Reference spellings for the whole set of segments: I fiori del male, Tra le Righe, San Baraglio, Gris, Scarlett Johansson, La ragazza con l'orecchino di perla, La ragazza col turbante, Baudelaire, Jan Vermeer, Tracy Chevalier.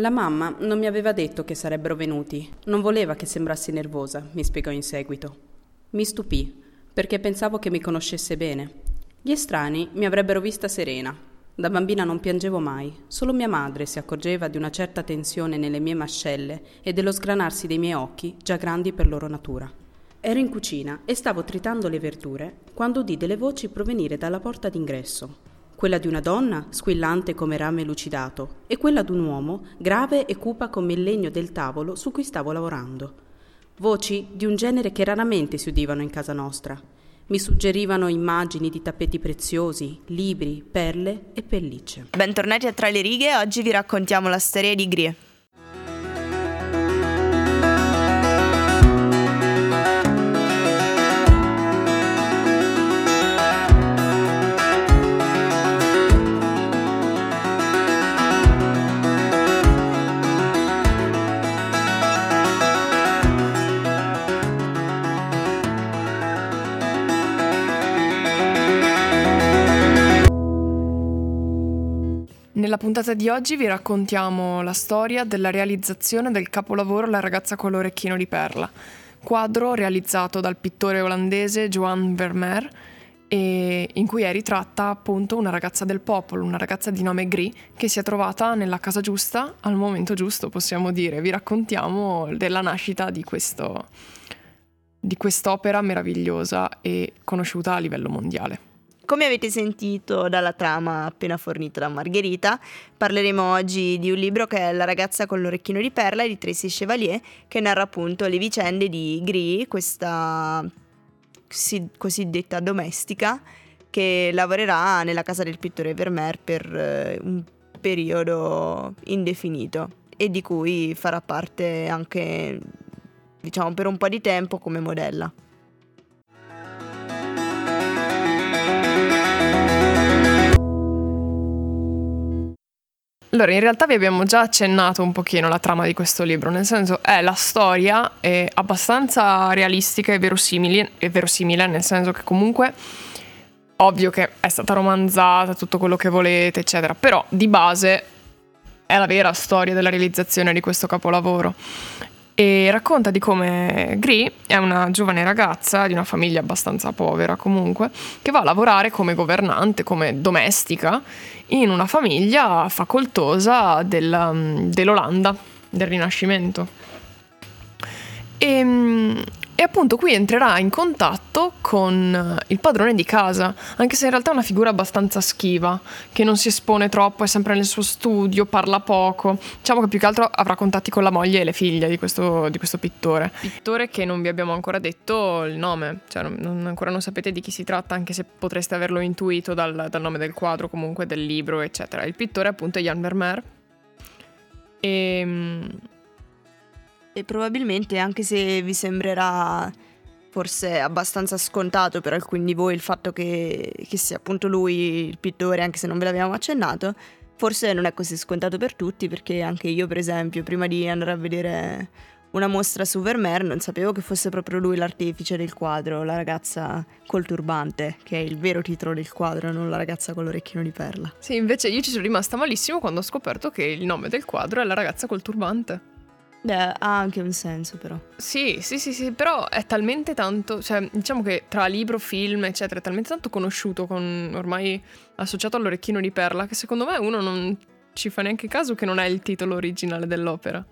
La mamma non mi aveva detto che sarebbero venuti, non voleva che sembrassi nervosa, mi spiegò in seguito. Mi stupì, perché pensavo che mi conoscesse bene. Gli estranei mi avrebbero vista serena. Da bambina non piangevo mai, solo mia madre si accorgeva di una certa tensione nelle mie mascelle e dello sgranarsi dei miei occhi, già grandi per loro natura. Ero in cucina e stavo tritando le verdure quando udì delle voci provenire dalla porta d'ingresso. Quella di una donna, squillante come rame lucidato, e quella d'un uomo, grave e cupa come il legno del tavolo su cui stavo lavorando. Voci di un genere che raramente si udivano in casa nostra. Mi suggerivano immagini di tappeti preziosi, libri, perle e pellicce. Bentornati a Tra le Righe, oggi vi raccontiamo la storia di Gris. Nella puntata di oggi vi raccontiamo la storia della realizzazione del capolavoro La ragazza con l'orecchino di perla, quadro realizzato dal pittore olandese Jan Vermeer e in cui è ritratta appunto una ragazza del popolo, una ragazza di nome Gris che si è trovata nella casa giusta al momento giusto, possiamo dire. Vi raccontiamo della nascita di quest'opera meravigliosa e conosciuta a livello mondiale. Come avete sentito dalla trama appena fornita da Margherita, parleremo oggi di un libro che è La ragazza con l'orecchino di perla di Tracy Chevalier, che narra appunto le vicende di Gris, questa cosiddetta domestica che lavorerà nella casa del pittore Vermeer per un periodo indefinito e di cui farà parte anche, diciamo, per un po' di tempo come modella. Allora, in realtà vi abbiamo già accennato un pochino la trama di questo libro, nel senso è la storia è abbastanza realistica e verosimile, nel senso che comunque ovvio che è stata romanzata, tutto quello che volete, eccetera, però di base è la vera storia della realizzazione di questo capolavoro e racconta di come Gris è una giovane ragazza di una famiglia abbastanza povera comunque, che va a lavorare come governante, come domestica, in una famiglia facoltosa dell'Olanda, del Rinascimento. E appunto qui entrerà in contatto con il padrone di casa, anche se in realtà è una figura abbastanza schiva, che non si espone troppo, è sempre nel suo studio, parla poco. Diciamo che più che altro avrà contatti con la moglie e le figlie di questo pittore. Pittore che non vi abbiamo ancora detto il nome, cioè ancora non sapete di chi si tratta, anche se potreste averlo intuito dal nome del quadro, comunque del libro, eccetera. Il pittore appunto è Jan Vermeer e probabilmente, anche se vi sembrerà forse abbastanza scontato per alcuni di voi il fatto che sia appunto lui il pittore, anche se non ve l'abbiamo accennato, forse non è così scontato per tutti, perché anche io per esempio prima di andare a vedere una mostra su Vermeer non sapevo che fosse proprio lui l'artefice del quadro La ragazza col turbante, che è il vero titolo del quadro, non La ragazza con l'orecchino di perla. Sì, invece io ci sono rimasta malissimo quando ho scoperto che il nome del quadro è La ragazza col turbante. Ha anche un senso, però. Sì, però è talmente tanto, cioè diciamo che tra libro, film, eccetera, è talmente tanto conosciuto, ormai associato all'orecchino di perla, che secondo me uno non ci fa neanche caso che non è il titolo originale dell'opera.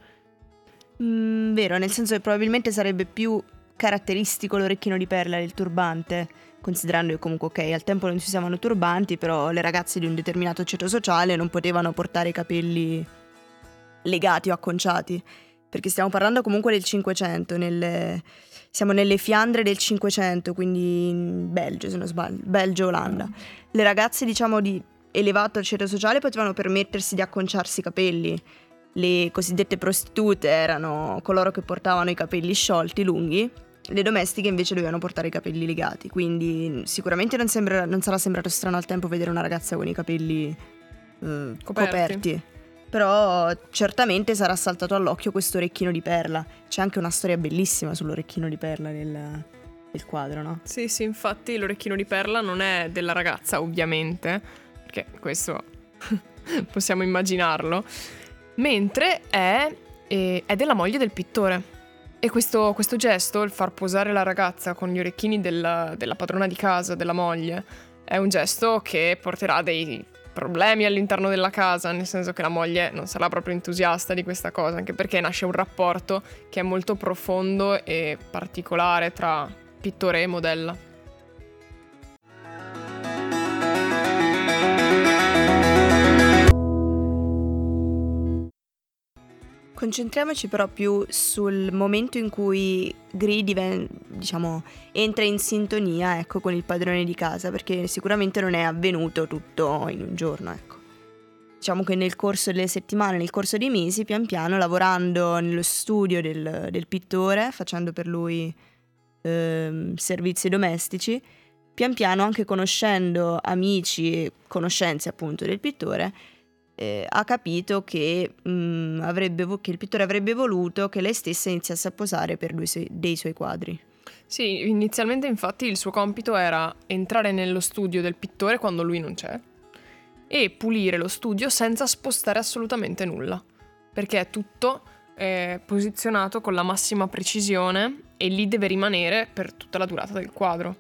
Vero, nel senso che probabilmente sarebbe più caratteristico l'orecchino di perla del turbante, considerando che comunque, ok, al tempo non si usavano turbanti, però le ragazze di un determinato ceto sociale non potevano portare i capelli legati o acconciati. Perché stiamo parlando comunque del 500, siamo nelle Fiandre del 500, quindi in Belgio, se non sbaglio, Belgio-Olanda. Le ragazze, diciamo, di elevato ceto sociale potevano permettersi di acconciarsi i capelli. Le cosiddette prostitute erano coloro che portavano i capelli sciolti, lunghi. Le domestiche invece dovevano portare i capelli legati, quindi sicuramente non sarà sembrato strano al tempo vedere una ragazza con i capelli coperti. Però certamente sarà saltato all'occhio questo orecchino di perla. C'è anche una storia bellissima sull'orecchino di perla del quadro, no? Sì, infatti l'orecchino di perla non è della ragazza, ovviamente, perché questo possiamo immaginarlo. mentre è della moglie del pittore. E questo gesto, il far posare la ragazza con gli orecchini della padrona di casa, della moglie, è un gesto che porterà dei problemi all'interno della casa, nel senso che la moglie non sarà proprio entusiasta di questa cosa, anche perché nasce un rapporto che è molto profondo e particolare tra pittore e modella. Concentriamoci però più sul momento in cui Gree entra in sintonia, con il padrone di casa, perché sicuramente non è avvenuto tutto in un giorno, Diciamo che nel corso delle settimane, nel corso dei mesi, pian piano, lavorando nello studio del pittore, facendo per lui servizi domestici, pian piano anche conoscendo amici e conoscenze appunto del pittore, ha capito che il pittore avrebbe voluto che lei stessa iniziasse a posare per lui dei suoi quadri. Sì, inizialmente infatti il suo compito era entrare nello studio del pittore quando lui non c'è e pulire lo studio senza spostare assolutamente nulla, perché è tutto posizionato con la massima precisione e lì deve rimanere per tutta la durata del quadro.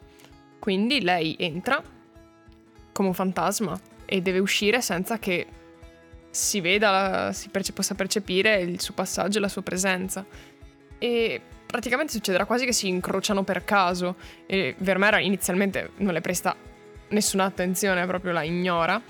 Quindi lei entra come un fantasma e deve uscire senza che si veda, possa percepire il suo passaggio e la sua presenza. E praticamente succederà quasi che si incrociano per caso, e Vermeer inizialmente non le presta nessuna attenzione, proprio la ignora.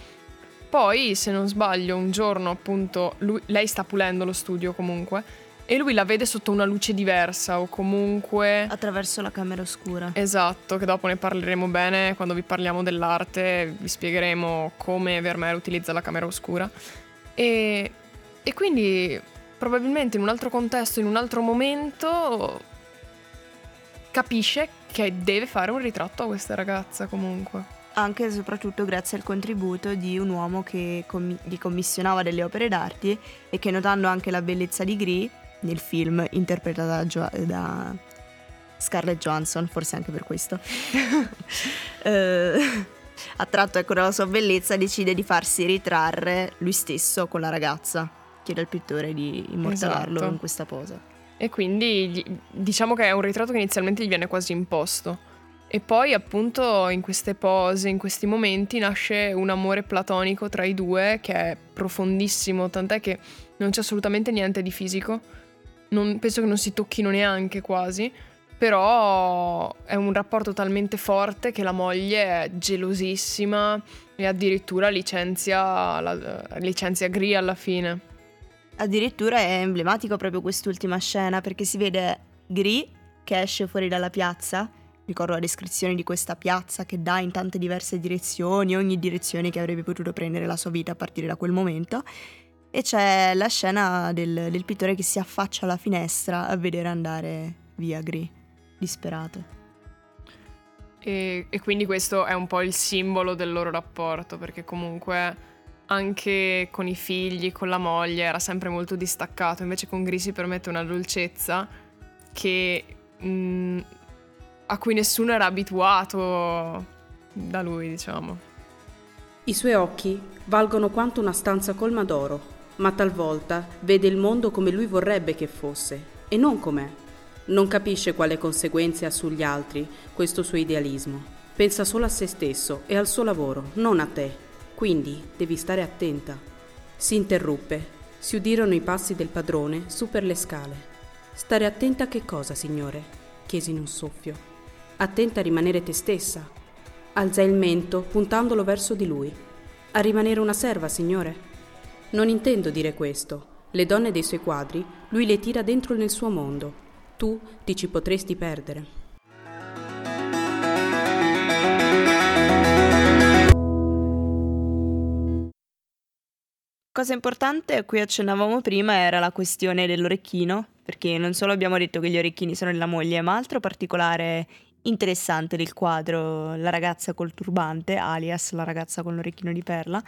Poi, se non sbaglio, un giorno appunto lei sta pulendo lo studio comunque e lui la vede sotto una luce diversa, o comunque attraverso la camera oscura. Esatto, che dopo ne parleremo bene quando vi parliamo dell'arte, vi spiegheremo come Vermeer utilizza la camera oscura. E quindi probabilmente in un altro contesto, in un altro momento, capisce che deve fare un ritratto a questa ragazza comunque. Anche e soprattutto grazie al contributo di un uomo che gli commissionava delle opere d'arte e che, notando anche la bellezza di Gree nel film interpretata da Scarlett Johansson, forse anche per questo, attratto dalla sua bellezza, decide di farsi ritrarre lui stesso con la ragazza, chiede al pittore di immortalarlo, esatto, in questa posa. E quindi diciamo che è un ritratto che inizialmente gli viene quasi imposto, e poi appunto in queste pose, in questi momenti, nasce un amore platonico tra i due che è profondissimo, tant'è che non c'è assolutamente niente di fisico, penso che non si tocchino neanche quasi, però è un rapporto talmente forte che la moglie è gelosissima e addirittura licenzia Gree alla fine. Addirittura è emblematico proprio quest'ultima scena, perché si vede Gree che esce fuori dalla piazza. Ricordo la descrizione di questa piazza che dà in tante diverse direzioni, ogni direzione che avrebbe potuto prendere la sua vita a partire da quel momento, e c'è la scena del pittore che si affaccia alla finestra a vedere andare via Gree, disperato. E quindi questo è un po' il simbolo del loro rapporto, perché comunque anche con i figli, con la moglie, era sempre molto distaccato, invece con Gree si permette una dolcezza che... a cui nessuno era abituato da lui, diciamo. I suoi occhi valgono quanto una stanza colma d'oro, ma talvolta vede il mondo come lui vorrebbe che fosse, e non com'è. Non capisce quale conseguenze ha sugli altri questo suo idealismo. Pensa solo a se stesso e al suo lavoro, non a te. Quindi devi stare attenta. Si interruppe. Si udirono i passi del padrone su per le scale. Stare attenta a che cosa, signore? Chiese in un soffio. Attenta a rimanere te stessa. Alzai il mento puntandolo verso di lui. A rimanere una serva, signore? Non intendo dire questo. Le donne dei suoi quadri lui le tira dentro nel suo mondo. Tu ti ci potresti perdere. Cosa importante a cui accennavamo prima era la questione dell'orecchino, perché non solo abbiamo detto che gli orecchini sono della moglie, ma altro particolare interessante del quadro La ragazza col turbante, alias La ragazza con l'orecchino di perla,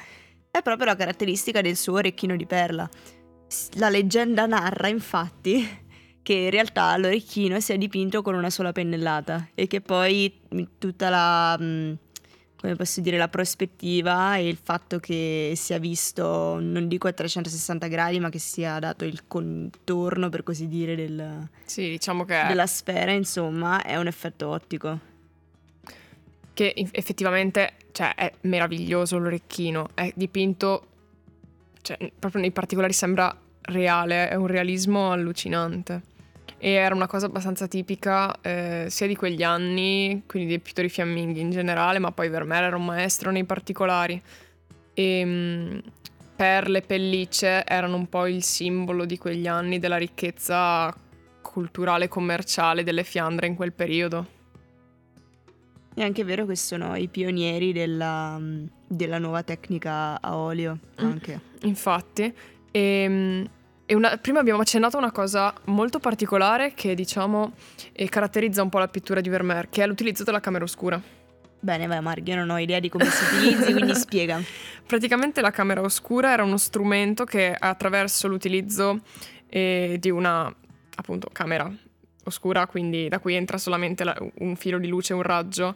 è proprio la caratteristica del suo orecchino di perla. La leggenda narra infatti che in realtà l'orecchino sia dipinto con una sola pennellata e che poi tutta la come posso dire, la prospettiva e il fatto che sia visto, non dico a 360 gradi, ma che sia dato il contorno, per così dire, del, sì, diciamo che della sfera, insomma, è un effetto ottico. Che effettivamente, cioè, è meraviglioso l'orecchino, è dipinto, cioè, proprio nei particolari sembra reale, è un realismo allucinante. E era una cosa abbastanza tipica sia di quegli anni, quindi dei pittori fiamminghi in generale, ma poi Vermeer era un maestro nei particolari. E per le pellicce erano un po' il simbolo di quegli anni, della ricchezza culturale e commerciale delle Fiandre in quel periodo. È anche vero che sono i pionieri della nuova tecnica a olio, anche. Infatti. Prima abbiamo accennato una cosa molto particolare che, diciamo, caratterizza un po' la pittura di Vermeer, che è l'utilizzo della camera oscura. Bene, vai Marghi, io non ho idea di come si utilizzi, quindi spiega. Praticamente la camera oscura era uno strumento che, attraverso l'utilizzo di una, appunto, camera oscura, quindi da cui entra solamente un filo di luce, un raggio,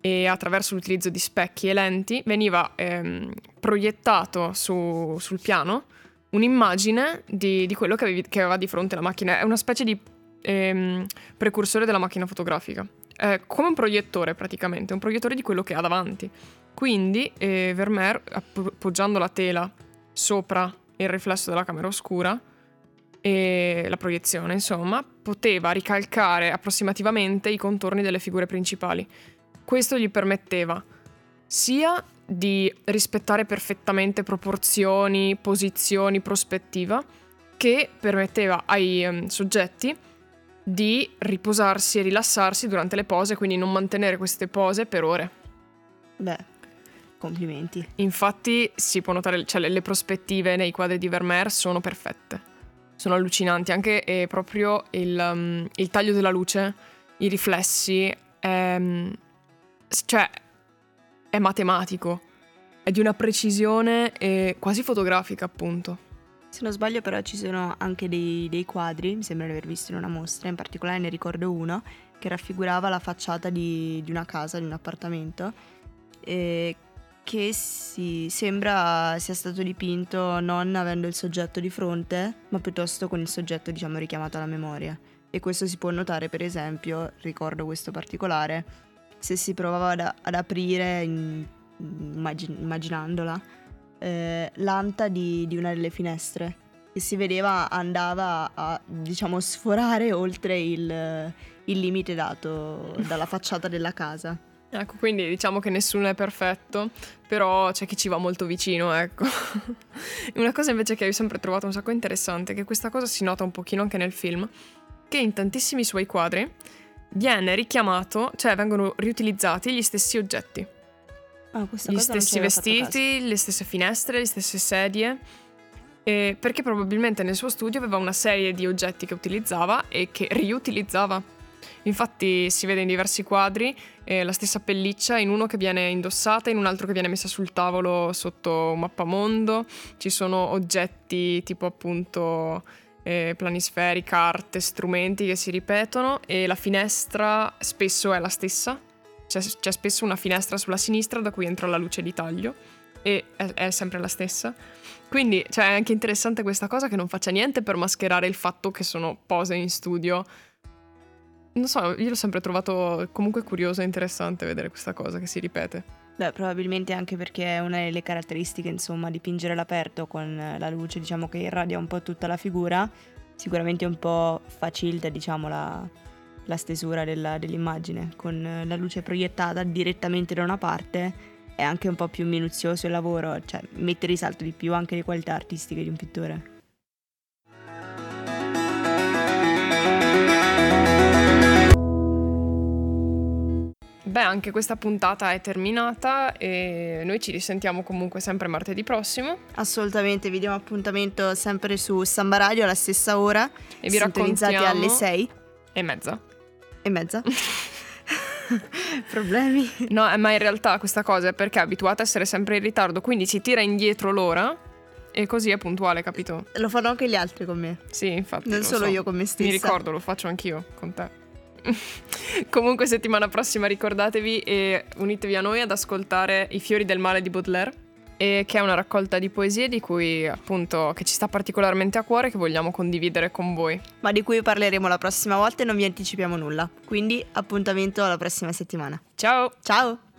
e attraverso l'utilizzo di specchi e lenti veniva proiettato sul piano un'immagine di quello che aveva di fronte la macchina. È una specie di precursore della macchina fotografica. È come un proiettore, praticamente, un proiettore di quello che ha davanti. Quindi Vermeer, appoggiando la tela sopra il riflesso della camera oscura, e la proiezione, insomma, poteva ricalcare approssimativamente i contorni delle figure principali. Questo gli permetteva sia di rispettare perfettamente proporzioni, posizioni, prospettiva, che permetteva ai soggetti di riposarsi e rilassarsi durante le pose, quindi non mantenere queste pose per ore. Beh, complimenti. Infatti si può notare, cioè, le prospettive nei quadri di Vermeer sono perfette, sono allucinanti, anche proprio il taglio della luce, i riflessi, cioè è matematico, è di una precisione quasi fotografica, appunto. Se non sbaglio, però, ci sono anche dei quadri, mi sembra di aver visto in una mostra, in particolare ne ricordo uno che raffigurava la facciata di una casa, di un appartamento, che sembra sia stato dipinto non avendo il soggetto di fronte, ma piuttosto con il soggetto, diciamo, richiamato alla memoria. E questo si può notare, per esempio, ricordo questo particolare, se si provava ad aprire, immaginandola, l'anta di una delle finestre, e si vedeva andava a, diciamo, sforare oltre il limite dato dalla facciata della casa. Ecco, quindi diciamo che nessuno è perfetto, però c'è chi ci va molto vicino, ecco. Una cosa invece che ho sempre trovato un sacco interessante, che questa cosa si nota un pochino anche nel film, che in tantissimi suoi quadri viene richiamato, cioè vengono riutilizzati gli stessi oggetti, gli stessi vestiti, le stesse finestre, le stesse sedie, perché probabilmente nel suo studio aveva una serie di oggetti che utilizzava e che riutilizzava. Infatti si vede in diversi quadri la stessa pelliccia in uno che viene indossata, in un altro che viene messa sul tavolo sotto un mappamondo. Ci sono oggetti tipo, appunto, planisferi, carte, strumenti che si ripetono, e la finestra spesso è la stessa, c'è spesso una finestra sulla sinistra da cui entra la luce di taglio, e è sempre la stessa. Quindi, cioè, è anche interessante questa cosa, che non faccia niente per mascherare il fatto che sono pose in studio. Non so, io l'ho sempre trovato comunque curioso e interessante vedere questa cosa che si ripete. Beh, probabilmente anche perché è una delle caratteristiche, insomma, dipingere all'aperto con la luce, diciamo, che irradia un po' tutta la figura, sicuramente un po' facilita, diciamo, la stesura dell'immagine. Con la luce proiettata direttamente da una parte è anche un po' più minuzioso il lavoro, cioè mette risalto di più anche le qualità artistiche di un pittore. Beh, anche questa puntata è terminata e noi ci risentiamo comunque sempre martedì prossimo. Assolutamente, vi diamo appuntamento sempre su San Baraglio alla stessa ora. E vi sintonizzate alle 6:30. Problemi? No, ma in realtà questa cosa è perché è abituata a essere sempre in ritardo, quindi si tira indietro l'ora e così è puntuale, capito? Lo fanno anche gli altri con me. Sì, infatti. Non solo io con me stessa. Mi ricordo, lo faccio anch'io con te. Comunque settimana prossima ricordatevi e unitevi a noi ad ascoltare I fiori del male di Baudelaire, e che è una raccolta di poesie di cui appunto che ci sta particolarmente a cuore, che vogliamo condividere con voi, ma di cui parleremo la prossima volta e non vi anticipiamo nulla, quindi appuntamento alla prossima settimana. Ciao ciao.